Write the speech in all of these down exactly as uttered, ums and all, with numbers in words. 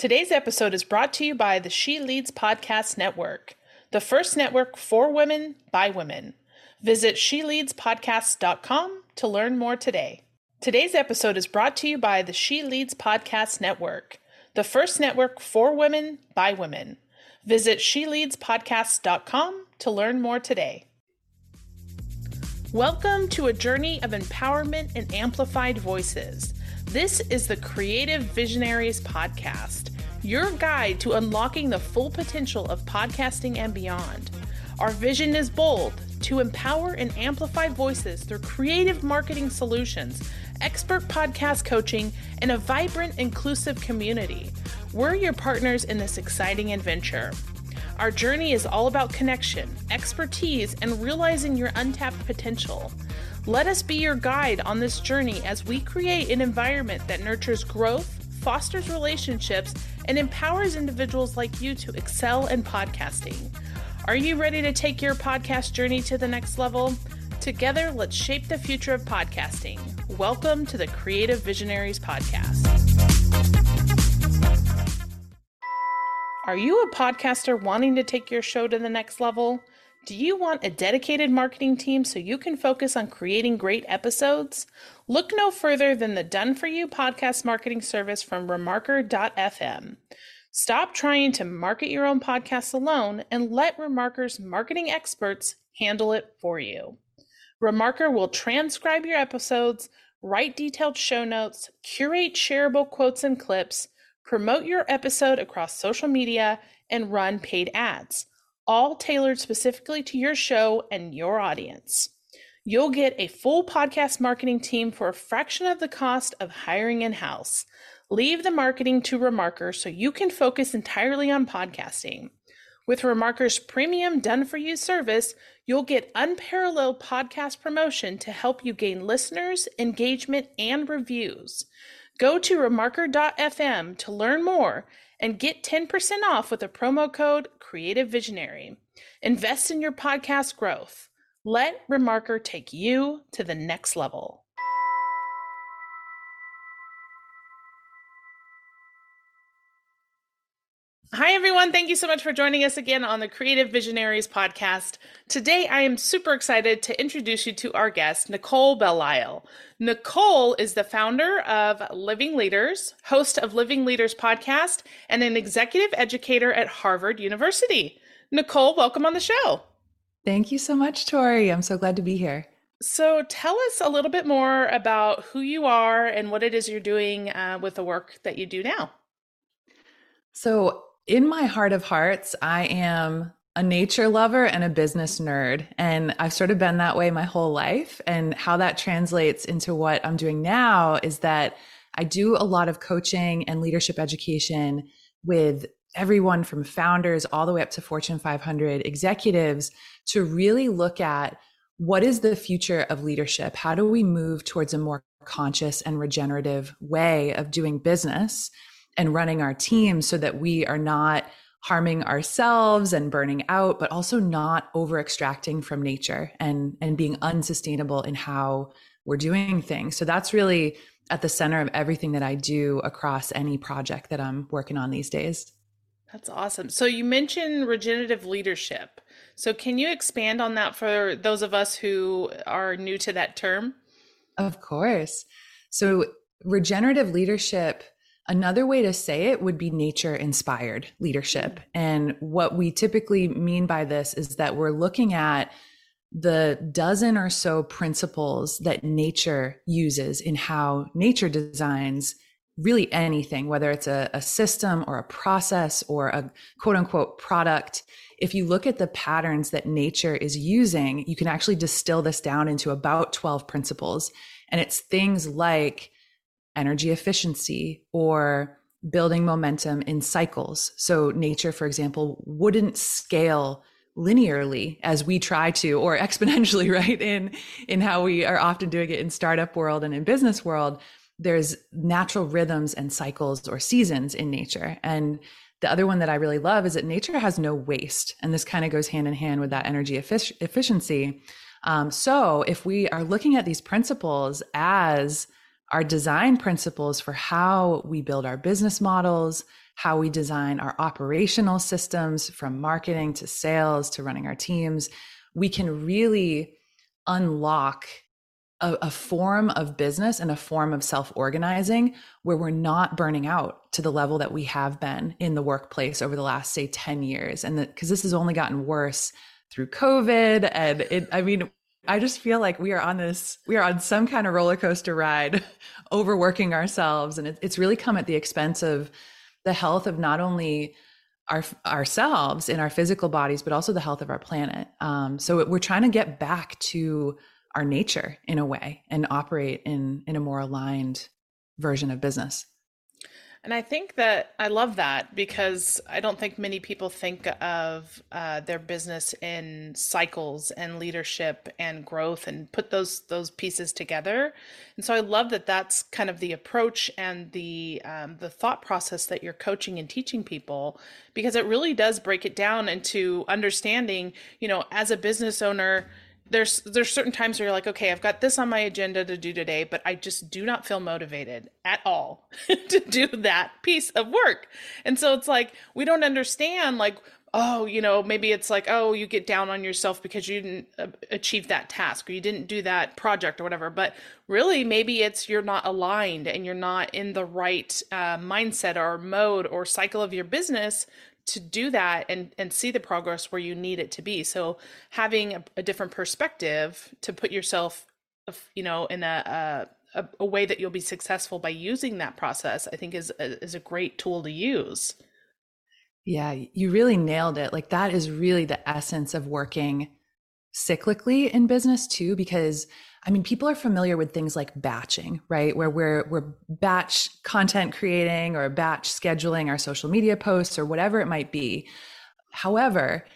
Today's episode is brought to you by the She Leads Podcast Network, the first network for women by women. Visit she leads podcast dot com to learn more today. Today's episode is brought to you by the She Leads Podcast Network, the first network for women by women. Visit she leads podcast dot com to learn more today. Welcome to a journey of empowerment and amplified voices. This is the Creative Visionaries Podcast, your guide to unlocking the full potential of podcasting and beyond. Our vision is bold, to empower and amplify voices through creative marketing solutions, expert podcast coaching, and a vibrant, inclusive community. We're your partners in this exciting adventure. Our journey is all about connection, expertise, and realizing your untapped potential. Let us be your guide on this journey as we create an environment that nurtures growth, fosters relationships, and empowers individuals like you to excel in podcasting. Are you ready to take your podcast journey to the next level? Together, let's shape the future of podcasting. Welcome to the Creative Visionaries Podcast. Are you a podcaster wanting to take your show to the next level? Do you want a dedicated marketing team so you can focus on creating great episodes? Look no further than the Done For You podcast marketing service from Remarker dot f m. Stop trying to market your own podcast alone and let Remarker's marketing experts handle it for you. Remarker will transcribe your episodes, write detailed show notes, curate shareable quotes and clips, promote your episode across social media, and run paid ads, all tailored specifically to your show and your audience. You'll get a full podcast marketing team for a fraction of the cost of hiring in-house. Leave the marketing to Remarker so you can focus entirely on podcasting. With Remarker's premium done-for-you service, you'll get unparalleled podcast promotion to help you gain listeners, engagement, and reviews. Go to Remarker dot f m to learn more and get ten percent off with the promo code CreativeVisionary. Invest in your podcast growth. Let Remarker take you to the next level. Hi, everyone. Thank you so much for joining us again on the Creative Visionaries Podcast. Today, I am super excited to introduce you to our guest, Nicole Bellisle. Nicole is the founder of Living Leaders, host of Living Leaders Podcast, and an executive educator at Harvard University. Nicole, welcome on the show. Thank you so much, Tori. I'm so glad to be here. So tell us a little bit more about who you are and what it is you're doing uh, with the work that you do now. So in my heart of hearts, I am a nature lover and a business nerd, and I've sort of been that way my whole life. And how that translates into what I'm doing now is that I do a lot of coaching and leadership education with everyone from founders all the way up to Fortune five hundred executives to really look at what is the future of leadership? How do we move towards a more conscious and regenerative way of doing business and running our team so that we are not harming ourselves and burning out, but also not over extracting from nature and, and being unsustainable in how we're doing things. So that's really at the center of everything that I do across any project that I'm working on these days. That's awesome. So you mentioned regenerative leadership. So can you expand on that for those of us who are new to that term? Of course. So regenerative leadership, another way to say it would be nature-inspired leadership. And what we typically mean by this is that we're looking at the dozen or so principles that nature uses in how nature designs really anything, whether it's a, a system or a process or a quote-unquote product. If you look at the patterns that nature is using, you can actually distill this down into about twelve principles. And it's things like energy efficiency or building momentum in cycles. So nature, for example, wouldn't scale linearly as we try to, or exponentially, right? In, in how we are often doing it in startup world and in business world, there's natural rhythms and cycles or seasons in nature. And the other one that I really love is that nature has no waste. And this kind of goes hand in hand with that energy effic- efficiency. Um, so if we are looking at these principles as our design principles for how we build our business models, how we design our operational systems, from marketing to sales to running our teams, we can really unlock a, a form of business and a form of self-organizing where we're not burning out to the level that we have been in the workplace over the last, say, ten years. And because this has only gotten worse through COVID. And it, I mean, I just feel like we are on this, we are on some kind of roller coaster ride, overworking ourselves. And it, it's really come at the expense of the health of not only our ourselves in our physical bodies, but also the health of our planet. Um, so we're trying to get back to our nature in a way and operate in, in a more aligned version of business. And I think that I love that, because I don't think many people think of uh, their business in cycles and leadership and growth and put those those pieces together. And so I love that that's kind of the approach and the um, the thought process that you're coaching and teaching people, because it really does break it down into understanding, you know, as a business owner, There's there's certain times where you're like, okay, I've got this on my agenda to do today, but I just do not feel motivated at all to do that piece of work. And so it's like, we don't understand, like, oh, you know, maybe it's like, oh, you get down on yourself because you didn't uh, achieve that task, or you didn't do that project or whatever. But really, maybe it's you're not aligned and you're not in the right uh, mindset or mode or cycle of your business to do that and, and see the progress where you need it to be. So having a, a different perspective to put yourself, you know, in a, a, a way that you'll be successful by using that process, I think is a, is a great tool to use. Yeah, you really nailed it. Like, that is really the essence of working cyclically in business too, because I mean, people are familiar with things like batching, right? Where we're, we're batch content creating or batch scheduling our social media posts or whatever it might be. However,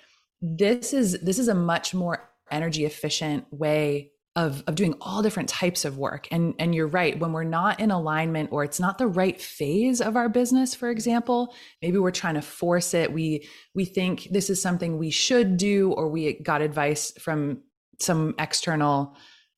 this is, this is a much more energy efficient way of, of doing all different types of work. And, and you're right, when we're not in alignment, or it's not the right phase of our business, for example, maybe we're trying to force it. We, we think this is something we should do, or we got advice from some external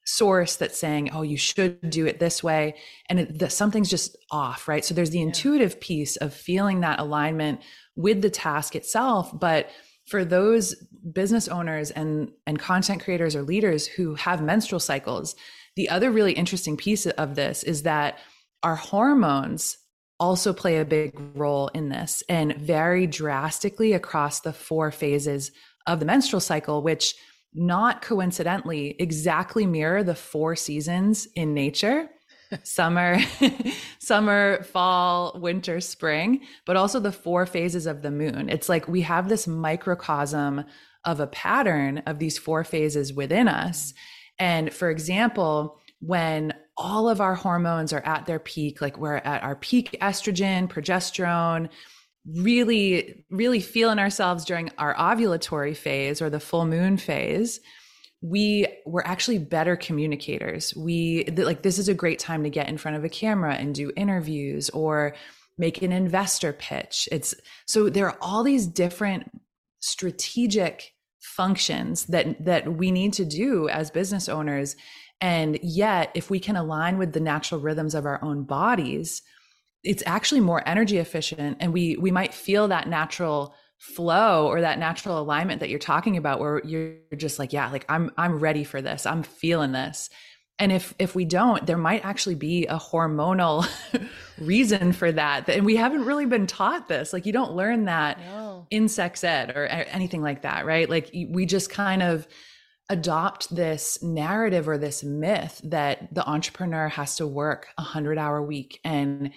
source that's saying, oh, you should do it this way. And it, the, something's just off, right? So there's the intuitive piece of feeling that alignment with the task itself. But for those business owners and, and content creators or leaders who have menstrual cycles, the other really interesting piece of this is that our hormones also play a big role in this and vary drastically across the four phases of the menstrual cycle, which not coincidentally exactly mirror the four seasons in nature, summer, summer, fall, winter, spring, but also the four phases of the moon. It's like we have this microcosm of a pattern of these four phases within us. And for example, when all of our hormones are at their peak, like we're at our peak estrogen, progesterone, really, really feeling ourselves during our ovulatory phase or the full moon phase, we were actually better communicators. We th- like, this is a great time to get in front of a camera and do interviews or make an investor pitch. It's so there are all these different strategic functions that, that we need to do as business owners. And yet, if we can align with the natural rhythms of our own bodies, it's actually more energy efficient. And we, we might feel that natural flow or that natural alignment that you're talking about, where you're just like, yeah, like I'm, I'm ready for this. I'm feeling this. And if, if we don't, there might actually be a hormonal reason for that. And we haven't really been taught this. Like, you don't learn that no. in sex ed or anything like that, right? Like, we just kind of adopt this narrative or this myth that the entrepreneur has to work a hundred hour week and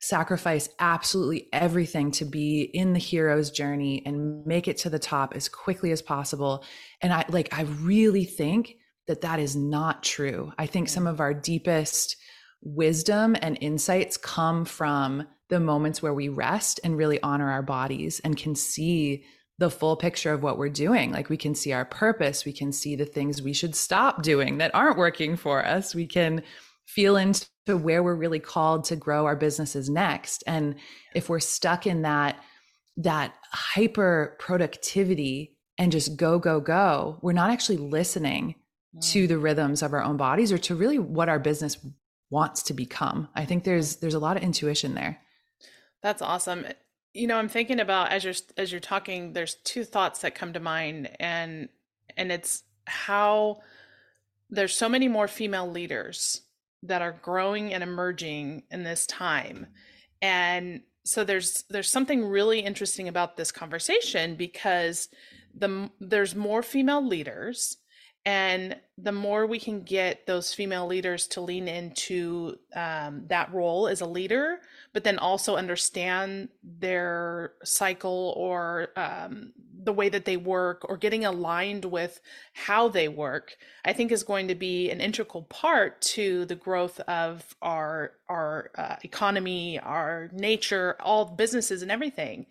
sacrifice absolutely everything to be in the hero's journey and make it to the top as quickly as possible. And I like, I really think that that is not true. I think some of our deepest wisdom and insights come from the moments where we rest and really honor our bodies and can see the full picture of what we're doing. Like, we can see our purpose. We can see the things we should stop doing that aren't working for us. We can feel into where we're really called to grow our businesses next. And if we're stuck in that, that hyper productivity and just go, go, go, we're not actually listening yeah. to the rhythms of our own bodies or to really what our business wants to become. I think there's, there's a lot of intuition there. That's awesome. You know, I'm thinking about, as you're as you're talking, there's two thoughts that come to mind, and and it's how there's so many more female leaders that are growing and emerging in this time. And so there's there's something really interesting about this conversation, because the there's more female leaders, and the more we can get those female leaders to lean into um, that role as a leader, but then also understand their cycle or um, the way that they work, or getting aligned with how they work, I think is going to be an integral part to the growth of our our uh, economy, our nature, all businesses and everything.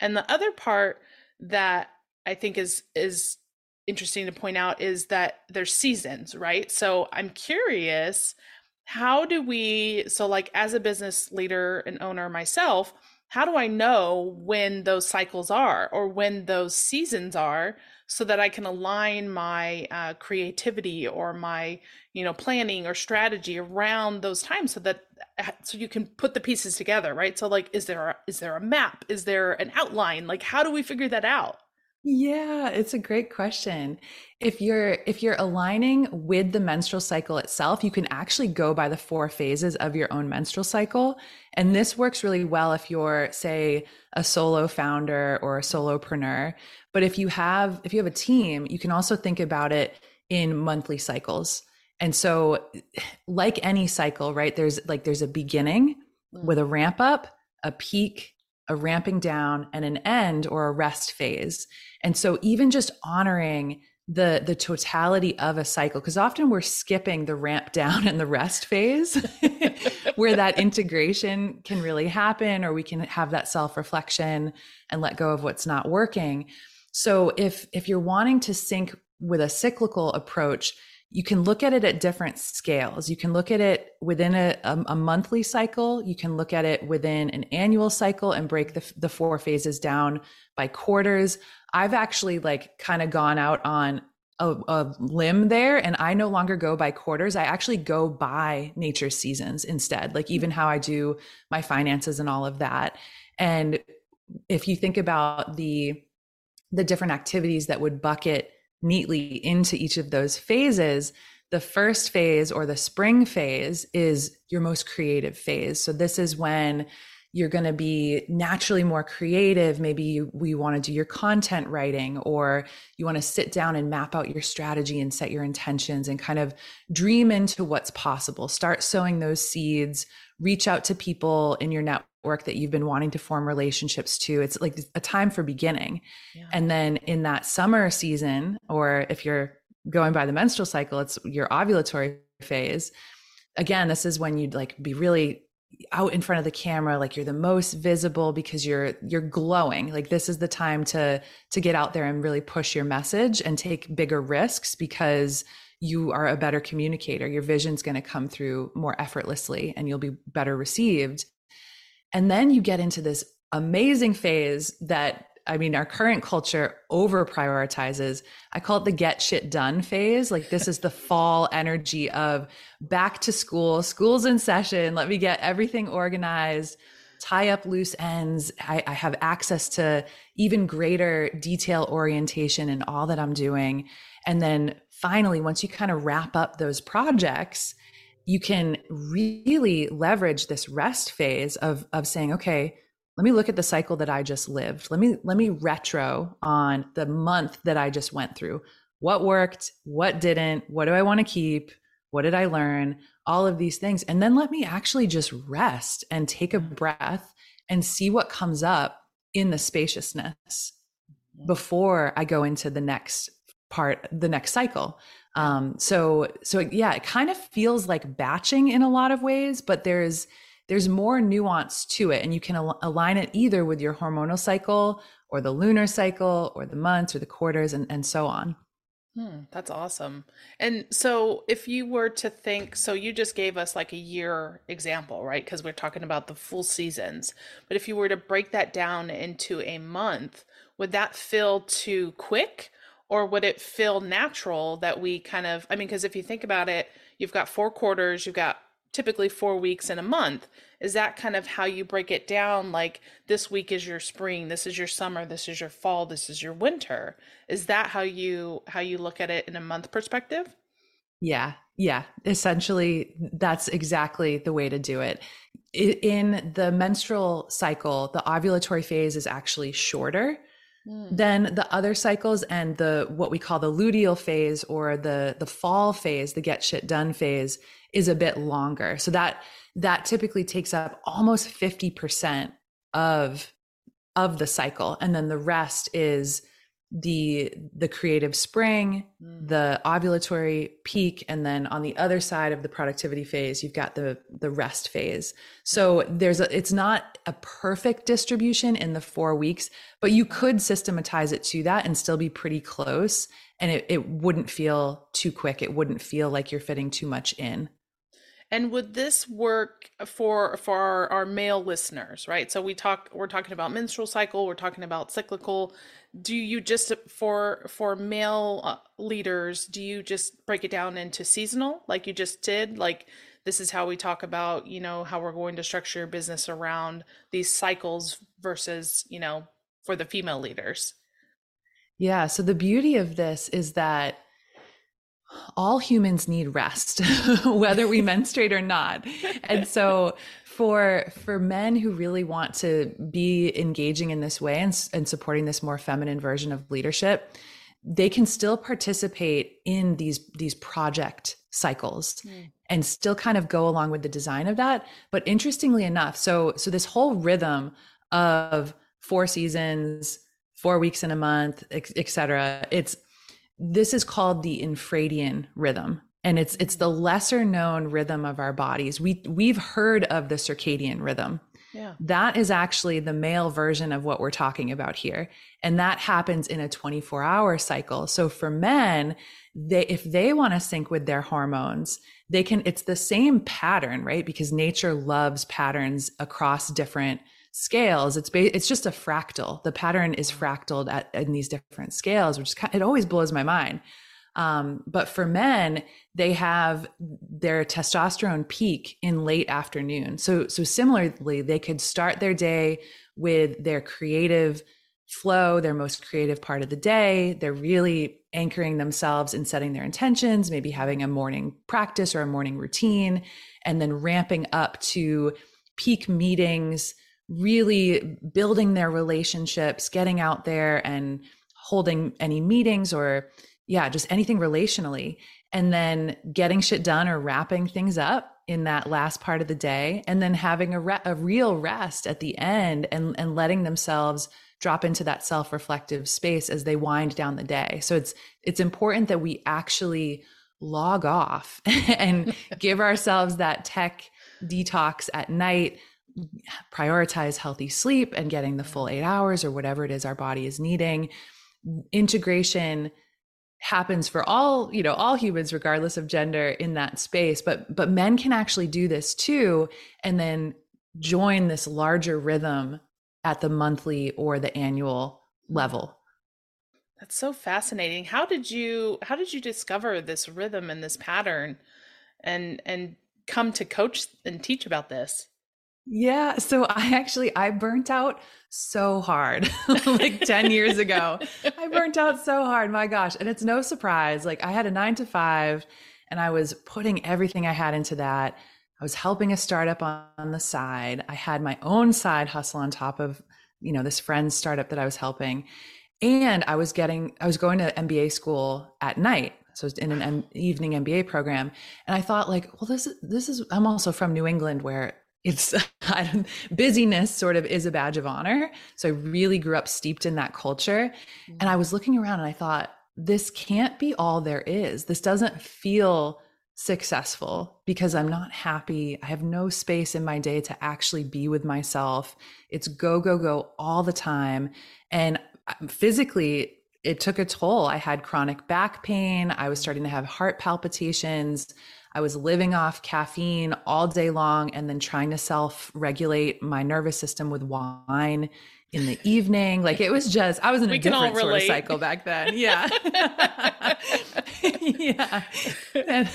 And the other part that I think is is interesting to point out is that there's seasons, right? So I'm curious, how do we, so like as a business leader and owner myself, how do I know when those cycles are, or when those seasons are, so that I can align my uh, creativity or my, you know, planning or strategy around those times, so that so you can put the pieces together, right? So like, is there a, is there a map? Is there an outline? Like, how do we figure that out? Yeah, it's a great question. If you're if you're aligning with the menstrual cycle itself, you can actually go by the four phases of your own menstrual cycle. And this works really well if you're, say, a solo founder or a solopreneur. But if you have if you have a team, you can also think about it in monthly cycles. And so, like any cycle, right? There's like there's a beginning with a ramp up, a peak, a ramping down, and an end or a rest phase. And so even just honoring the the totality of a cycle, because often we're skipping the ramp down and the rest phase where that integration can really happen, or we can have that self-reflection and let go of what's not working. So if if you're wanting to sync with a cyclical approach, you can look at it at different scales. You can look at it within a, a, a monthly cycle. You can look at it within an annual cycle and break the, the four phases down by quarters. I've actually like kind of gone out on a, a limb there, and I no longer go by quarters. I actually go by nature's seasons instead, like even how I do my finances and all of that. And if you think about the, the different activities that would bucket neatly into each of those phases, the first phase, or the spring phase, is your most creative phase. So this is when you're going to be naturally more creative. Maybe you, you want to do your content writing, or you want to sit down and map out your strategy and set your intentions and kind of dream into what's possible. Start sowing those seeds, reach out to people in your network that you've been wanting to form relationships to. It's like a time for beginning. Yeah. And then in that summer season, or if you're going by the menstrual cycle, it's your ovulatory phase. Again, this is when you'd like be really out in front of the camera, like you're the most visible because you're you're glowing. Like this is the time to to get out there and really push your message and take bigger risks, because you are a better communicator. Your vision's going to come through more effortlessly, and you'll be better received. And then you get into this amazing phase that, I mean, our current culture over prioritizes. I call it the get shit done phase. Like this is the fall energy of back to school, school's in session. Let me get everything organized, tie up loose ends. I, I have access to even greater detail orientation in all that I'm doing. And then finally, once you kind of wrap up those projects, you can really leverage this rest phase of, of saying, okay, let me look at the cycle that I just lived. Let me, let me retro on the month that I just went through. What worked? What didn't? What do I want to keep? What did I learn? All of these things. And then let me actually just rest and take a breath and see what comes up in the spaciousness before I go into the next part, the next cycle. Um, so, so yeah, it kind of feels like batching in a lot of ways, but there's, there's more nuance to it, and you can al- align it either with your hormonal cycle or the lunar cycle or the months or the quarters and, and so on. Hmm, that's awesome. And so if you were to think, so you just gave us like a year example, right? Because we're talking about the full seasons, but if you were to break that down into a month, would that feel too quick, or would it feel natural that we kind of, I mean, because if you think about it, you've got four quarters, you've got typically four weeks in a month. Is that kind of how you break it down? Like, this week is your spring, this is your summer, this is your fall, this is your winter. Is that how you how you look at it in a month perspective? Yeah. Yeah. Essentially, that's exactly the way to do it. In the menstrual cycle, the ovulatory phase is actually shorter mm. than the other cycles, and the what we call the luteal phase, or the the fall phase, the get shit done phase, is a bit longer. So that that typically takes up almost fifty percent of of the cycle, and then the rest is the the creative spring, the ovulatory peak, and then on the other side of the productivity phase, you've got the the rest phase. So there's a, it's not a perfect distribution in the four weeks, but you could systematize it to that and still be pretty close, and it, it wouldn't feel too quick. It wouldn't feel like you're fitting too much in. And would this work for for our, our male listeners, right? So we talk, we're talking about menstrual cycle, we're talking about cyclical. Do you just, for for male leaders, do you just break it down into seasonal, like you just did? Like, this is how we talk about, you know, how we're going to structure your business around these cycles versus, you know, for the female leaders. Yeah. So the beauty of this is that all humans need rest, whether we menstruate or not. And so for for men who really want to be engaging in this way and, and supporting this more feminine version of leadership, they can still participate in these these project cycles mm. and still kind of go along with the design of that. But interestingly enough, so so this whole rhythm of four seasons, four weeks in a month, et cetera, it's this is called the infradian rhythm, and it's it's the lesser known rhythm of our bodies. We we've heard of the circadian rhythm. Yeah. That is actually the male version of what we're talking about here, and that happens in a twenty-four hour cycle. So for men, they if they want to sync with their hormones, they can. It's the same pattern, right? Because nature loves patterns across different scales. It's ba- it's just a fractal. The pattern is fractaled at in these different scales, which kind of, it always blows my mind. Um, but for men, they have their testosterone peak in late afternoon. So so similarly, they could start their day with their creative flow, their most creative part of the day. They're really anchoring themselves and setting their intentions, maybe having a morning practice or a morning routine, and then ramping up to peak meetings, really building their relationships, getting out there and holding any meetings or yeah, just anything relationally, and then getting shit done or wrapping things up in that last part of the day, and then having a, re- a real rest at the end, and, and letting themselves drop into that self-reflective space as they wind down the day. So it's, it's important that we actually log off and give ourselves that tech detox at night, prioritize healthy sleep and getting the full eight hours or whatever it is our body is needing. Integration happens for all, you know, all humans, regardless of gender, in that space. But, but men can actually do this too, and then join this larger rhythm at the monthly or the annual level. That's so fascinating. How did you, how did you discover this rhythm and this pattern and, and come to coach and teach about this? Yeah. So I actually, I burnt out so hard, like ten years ago. I burnt out so hard. My gosh. And it's no surprise. Like, I had a nine to five and I was putting everything I had into that. I was helping a startup on, on the side. I had my own side hustle on top of, you know, this friend's startup that I was helping. And I was getting, I was going to M B A school at night. So I was in an M- evening M B A program. And I thought, like, well, this is, this is, I'm also from New England, where it's I don't, busyness sort of is a badge of honor. So I really grew up steeped in that culture. Mm-hmm. And I was looking around and I thought, this can't be all there is. This doesn't feel successful because I'm not happy. I have no space in my day to actually be with myself. It's go, go, go all the time. And physically, it took a toll. I had chronic back pain. I was starting to have heart palpitations. I was living off caffeine all day long and then trying to self-regulate my nervous system with wine in the evening. Like, it was just, I was in we a different sort of cycle back then. Yeah. yeah. And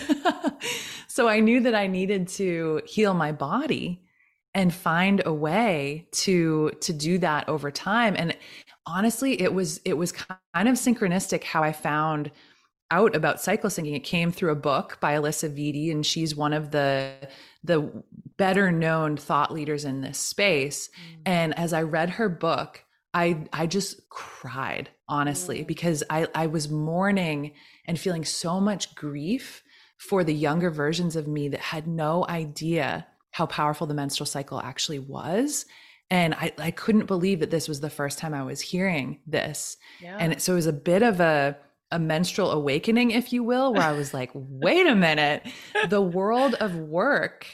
so I knew that I needed to heal my body. and find a way to to do that over time. And honestly, it was it was kind of synchronistic how I found out about cyclosyncing. It came through a book by Alyssa Vitti, and she's one of the the better known thought leaders in this space. Mm. And as I read her book, I I just cried, honestly, mm. because I, I was mourning and feeling so much grief for the younger versions of me that had no idea how powerful the menstrual cycle actually was. And I, I couldn't believe that this was the first time I was hearing this. Yeah. And so it was a bit of a, a menstrual awakening, if you will, where I was like, wait a minute, the world of work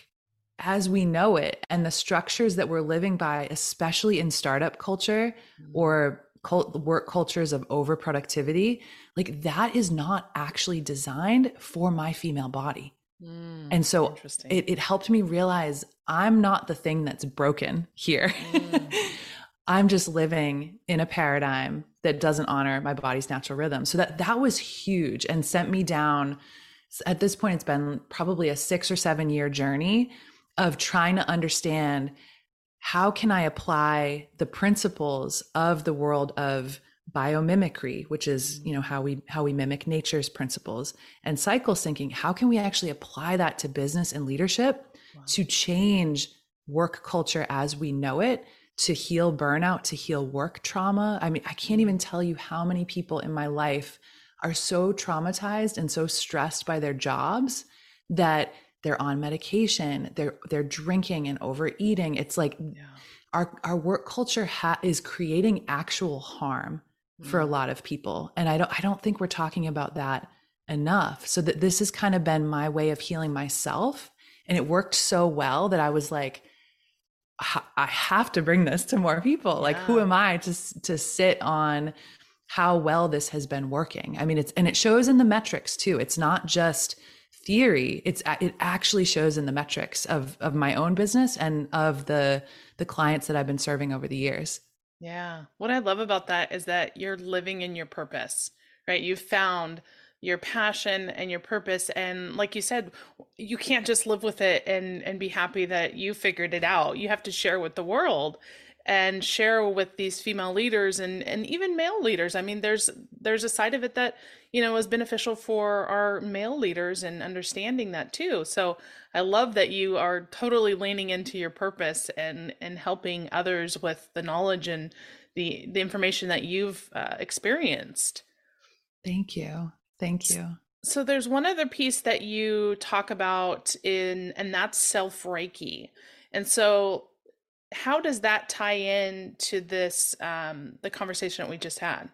as we know it and the structures that we're living by, especially in startup culture or cult- work cultures of overproductivity, like that is not actually designed for my female body. Mm, and so it, it helped me realize I'm not the thing that's broken here. Mm. I'm just living in a paradigm that doesn't honor my body's natural rhythm. So that, that was huge and sent me down. At this point, it's been probably a six or seven year journey of trying to understand how can I apply the principles of the world of biomimicry, which is, you know, how we how we mimic nature's principles, and cycle syncing. How can we actually apply that to business and leadership wow. to change work culture as we know it, to heal burnout, to heal work trauma? I mean, I can't even tell you how many people in my life are so traumatized and so stressed by their jobs that they're on medication, they're they're drinking and overeating. It's like yeah. our our work culture ha- is creating actual harm for a lot of people. And I don't, I don't think we're talking about that enough. So that this has kind of been my way of healing myself. And it worked so well that I was like, I have to bring this to more people. Yeah. Like, who am I to, to sit on how well this has been working? I mean, it's, and it shows in the metrics too. It's not just theory. It's, it actually shows in the metrics of, of my own business and of the, the clients that I've been serving over the years. Yeah. What I love about that is that you're living in your purpose, right? You've found your passion and your purpose. And like you said, you can't just live with it and, and be happy that you figured it out. You have to share with the world and share with these female leaders and, and even male leaders. I mean, there's, there's a side of it that, you know, is beneficial for our male leaders and understanding that too. So I love that you are totally leaning into your purpose and, and helping others with the knowledge and the, the information that you've uh, experienced. Thank you. Thank you. So there's one other piece that you talk about in, and that's self-Reiki. And so how does that tie in to this, um, the conversation that we just had?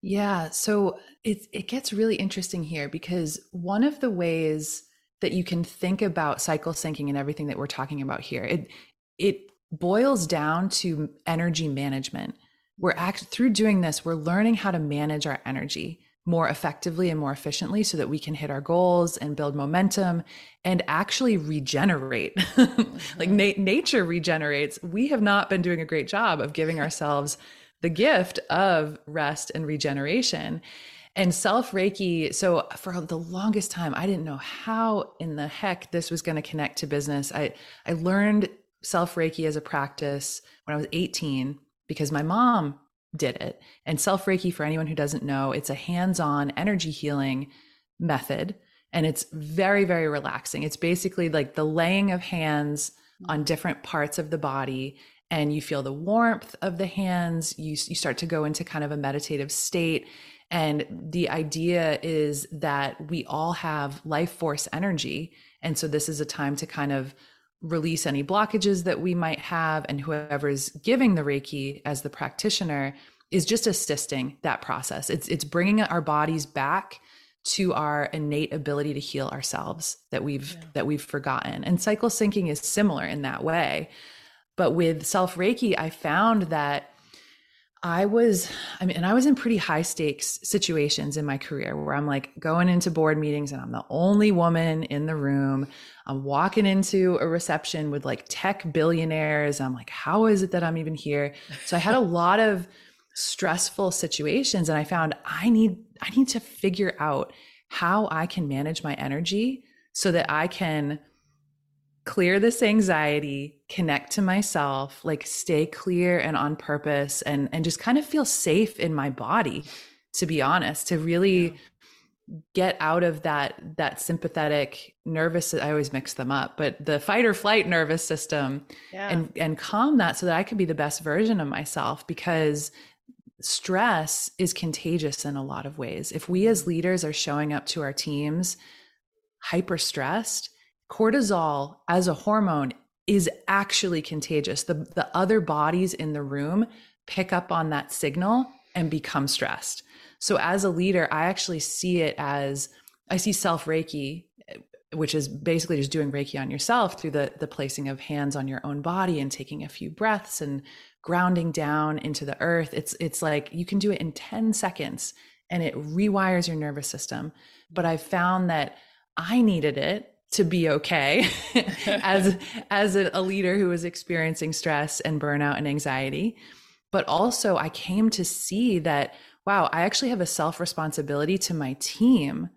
Yeah. So it, it gets really interesting here, because one of the ways that you can think about cycle syncing and everything that we're talking about here, it, it boils down to energy management. We're act through doing this, we're learning how to manage our energy more effectively and more efficiently so that we can hit our goals and build momentum and actually regenerate. Like na- nature regenerates. We have not been doing a great job of giving ourselves the gift of rest and regeneration. And self-Reiki, so for the longest time, I didn't know how in the heck this was going to connect to business. I, I learned self-Reiki as a practice when I was eighteen because my mom did it. And self-Reiki, for anyone who doesn't know, it's a hands-on energy healing method. And it's very, very relaxing. It's basically like the laying of hands on different parts of the body, and you feel the warmth of the hands. You, you start to go into kind of a meditative state. And the idea is that we all have life force energy. And so this is a time to kind of release any blockages that we might have, and whoever's giving the Reiki as the practitioner is just assisting that process. It's it's bringing our bodies back to our innate ability to heal ourselves that we've yeah. that we've forgotten. And cycle syncing is similar in that way, but with self-Reiki, I found that I was, I mean, and I was in pretty high stakes situations in my career where I'm like going into board meetings and I'm the only woman in the room. I'm walking into a reception with like tech billionaires. I'm like, how is it that I'm even here? So I had a lot of stressful situations, and I found I need, I need to figure out how I can manage my energy so that I can clear this anxiety, connect to myself, like stay clear and on purpose, and, and just kind of feel safe in my body, to be honest, to really yeah. get out of that, that sympathetic nervous, I always mix them up, but the fight or flight nervous system yeah. and, and calm that so that I can be the best version of myself, because stress is contagious in a lot of ways. If we as leaders are showing up to our teams hyper stressed, cortisol as a hormone is actually contagious. The, the other bodies in the room pick up on that signal and become stressed. So as a leader, I actually see it as, I see self-Reiki, which is basically just doing Reiki on yourself through the, the placing of hands on your own body and taking a few breaths and grounding down into the earth. It's, it's like you can do it in ten seconds and it rewires your nervous system. But I found that I needed it to be okay as, as a, a leader who was experiencing stress and burnout and anxiety. But also I came to see that, wow, I actually have a self-responsibility to my team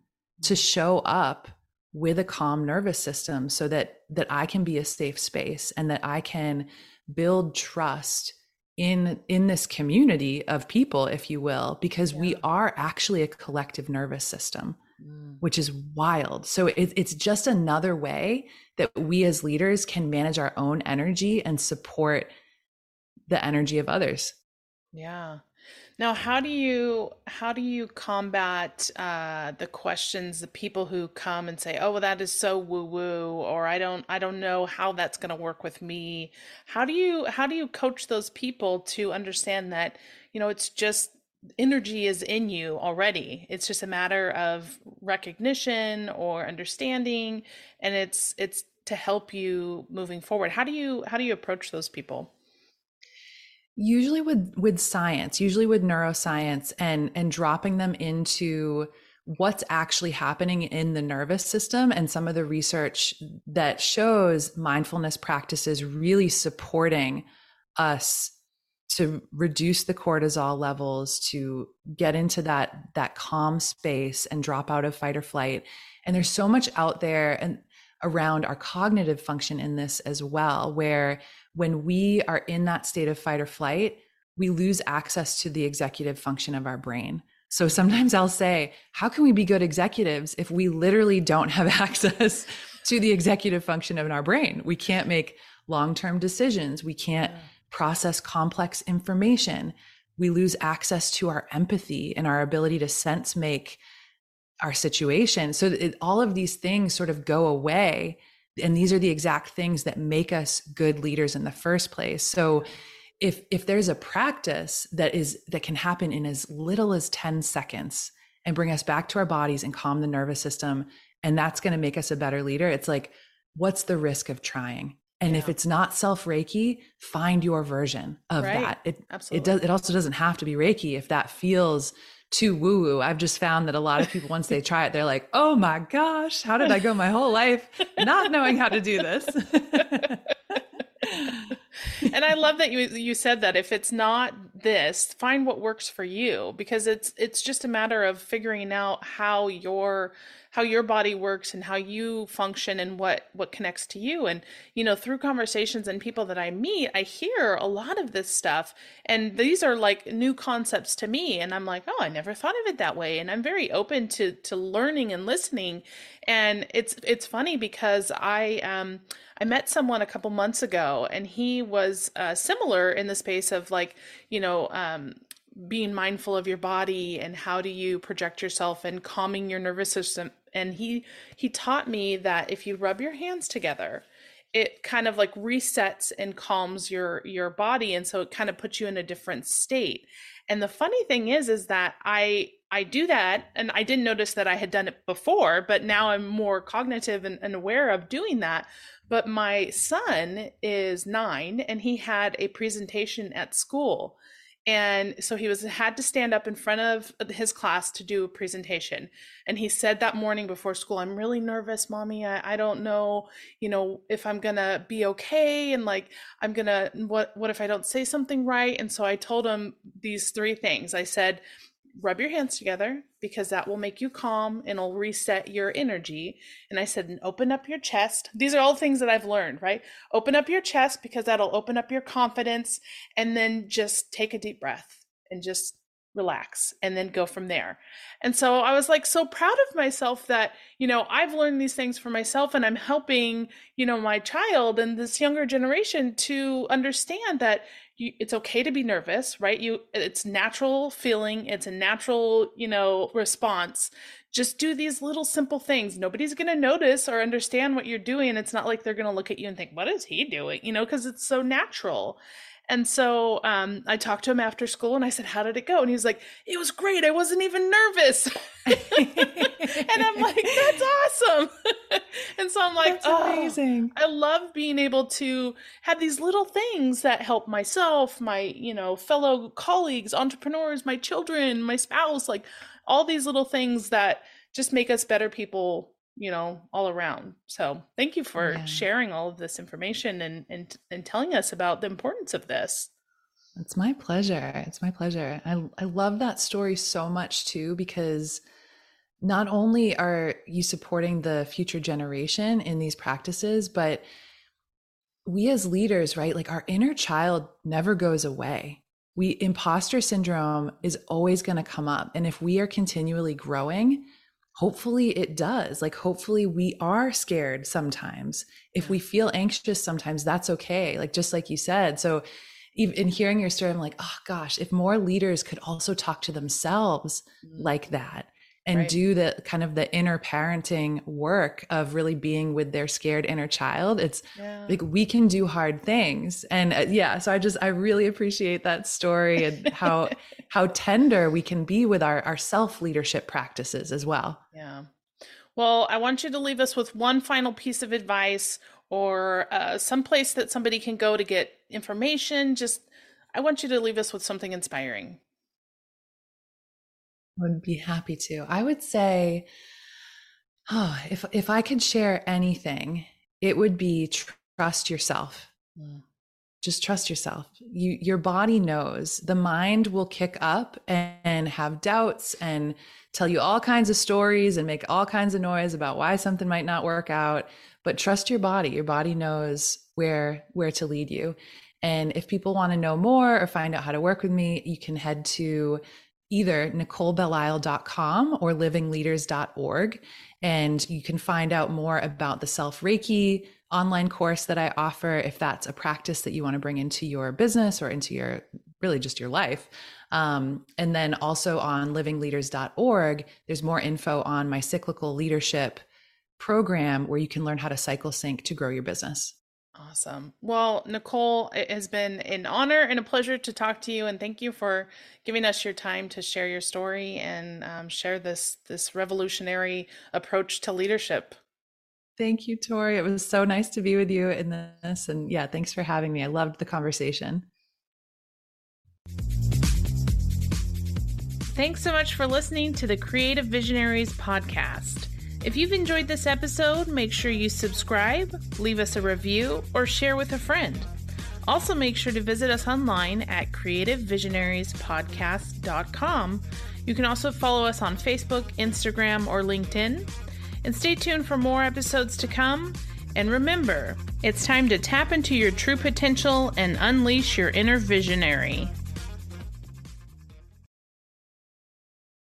to show up with a calm nervous system so that, that I can be a safe space and that I can build trust in, in this community of people, if you will, because yeah. we are actually a collective nervous system, mm. which is wild. So it, it's just another way that we as leaders can manage our own energy and support the energy of others. Yeah. Now, how do you, how do you combat uh, the questions, the people who come and say, oh, well, that is so woo woo, or I don't, I don't know how that's going to work with me. How do you, how do you coach those people to understand that, you know, it's just energy is in you already. It's just a matter of recognition or understanding, and it's, it's to help you moving forward. How do you, how do you approach those people? Usually with, with science, usually with neuroscience, and, and dropping them into what's actually happening in the nervous system. And some of the research that shows mindfulness practices really supporting us to reduce the cortisol levels, to get into that, that calm space and drop out of fight or flight. And there's so much out there and around our cognitive function in this as well, where when we are in that state of fight or flight, we lose access to the executive function of our brain. So sometimes I'll say, how can we be good executives if we literally don't have access to the executive function of our brain? We can't make long-term decisions. We can't yeah. process complex information. We lose access to our empathy and our ability to sense make our situation. So it, all of these things sort of go away. And these are the exact things that make us good leaders in the first place. So if, if there's a practice that is, that can happen in as little as ten seconds and bring us back to our bodies and calm the nervous system, and that's going to make us a better leader. It's like, what's the risk of trying? And yeah. if it's not self-Reiki, find your version of right. that. It, Absolutely. it does. It also doesn't have to be Reiki if that feels too woo-woo. I've just found that a lot of people, once they try it, they're like, oh my gosh, how did I go my whole life not knowing how to do this? And I love that you you said that if it's not this, find what works for you, because it's it's just a matter of figuring out how your how your body works and how you function and what what connects to you. And you know, through conversations and people that I meet, I hear a lot of this stuff, and these are like new concepts to me, and I'm like, oh, I never thought of it that way. And I'm very open to to learning and listening. And it's it's funny because I um I met someone a couple months ago, and he was uh, similar in the space of like, you know, um, being mindful of your body and how do you project yourself and calming your nervous system. And he, he taught me that if you rub your hands together, it kind of like resets and calms your, your body. And so it kind of puts you in a different state. And the funny thing is, is that I, I do that, and I didn't notice that I had done it before, but now I'm more cognitive and, and aware of doing that. But my son is nine, and he had a presentation at school. And so he was had to stand up in front of his class to do a presentation. And he said that morning before school, I'm really nervous, mommy. I, I don't know, you know, if I'm going to be okay. And like, I'm going to, what, what if I don't say something right? And so I told him these three things. I said, rub your hands together, because that will make you calm and it'll reset your energy. And I said, and open up your chest. These are all things that I've learned, right? Open up your chest, because that'll open up your confidence. And then just take a deep breath and just relax, and then go from there. And so I was like, so proud of myself that, you know, I've learned these things for myself, and I'm helping, you know, my child and this younger generation to understand that you, it's okay to be nervous, right? You, it's natural feeling. It's a natural, you know, response. Just do these little simple things. Nobody's going to notice or understand what you're doing. It's not like they're going to look at you and think, what is he doing? You know, because it's so natural. And so um, I talked to him after school, and I said, how did it go? And he was like, it was great. I wasn't even nervous. And I'm like, that's awesome. And so I'm like, that's oh, amazing. I love being able to have these little things that help myself, my, you know, fellow colleagues, entrepreneurs, my children, my spouse, like all these little things that just make us better people, you know, all around. So thank you for yeah. sharing all of this information and, and, and telling us about the importance of this. It's my pleasure. It's my pleasure. I, I love that story so much too, because not only are you supporting the future generation in these practices, but we as leaders, right? Like our inner child never goes away. We imposter syndrome is always going to come up. And if we are continually growing, hopefully it does. Like, hopefully we are scared sometimes. If we feel anxious sometimes, that's okay. Like, just like you said. So even in hearing your story, I'm like, oh gosh, if more leaders could also talk to themselves like that and right. do the kind of the inner parenting work of really being with their scared inner child, it's yeah. like, we can do hard things. And uh, yeah, so I just, I really appreciate that story and how, how tender we can be with our, our self-leadership practices as well. Yeah. Well, I want you to leave us with one final piece of advice, or uh, someplace that somebody can go to get information. Just, I want you to leave us with something inspiring. I would be happy to. I would say, oh, if, if I could share anything, it would be trust yourself. Mm. Just trust yourself. You, your body knows. The mind will kick up and, and have doubts and tell you all kinds of stories and make all kinds of noise about why something might not work out, but trust your body. Your body knows where, where to lead you. And if people want to know more or find out how to work with me, you can head to either nicole bellisle dot com or living leaders dot org. And you can find out more about the self Reiki online course that I offer, if that's a practice that you want to bring into your business or into your, really just your life. Um, and then also on living leaders dot org, there's more info on my cyclical leadership program, where you can learn how to cycle sync to grow your business. Awesome. Well, Nicole, it has been an honor and a pleasure to talk to you. And thank you for giving us your time to share your story and um, share this, this revolutionary approach to leadership. Thank you, Tori. It was so nice to be with you in this. And yeah, thanks for having me. I loved the conversation. Thanks so much for listening to the Creative Visionaries Podcast. If you've enjoyed this episode, make sure you subscribe, leave us a review, or share with a friend. Also, make sure to visit us online at creative visionaries podcast dot com. You can also follow us on Facebook, Instagram, or LinkedIn. And stay tuned for more episodes to come. And remember, it's time to tap into your true potential and unleash your inner visionary.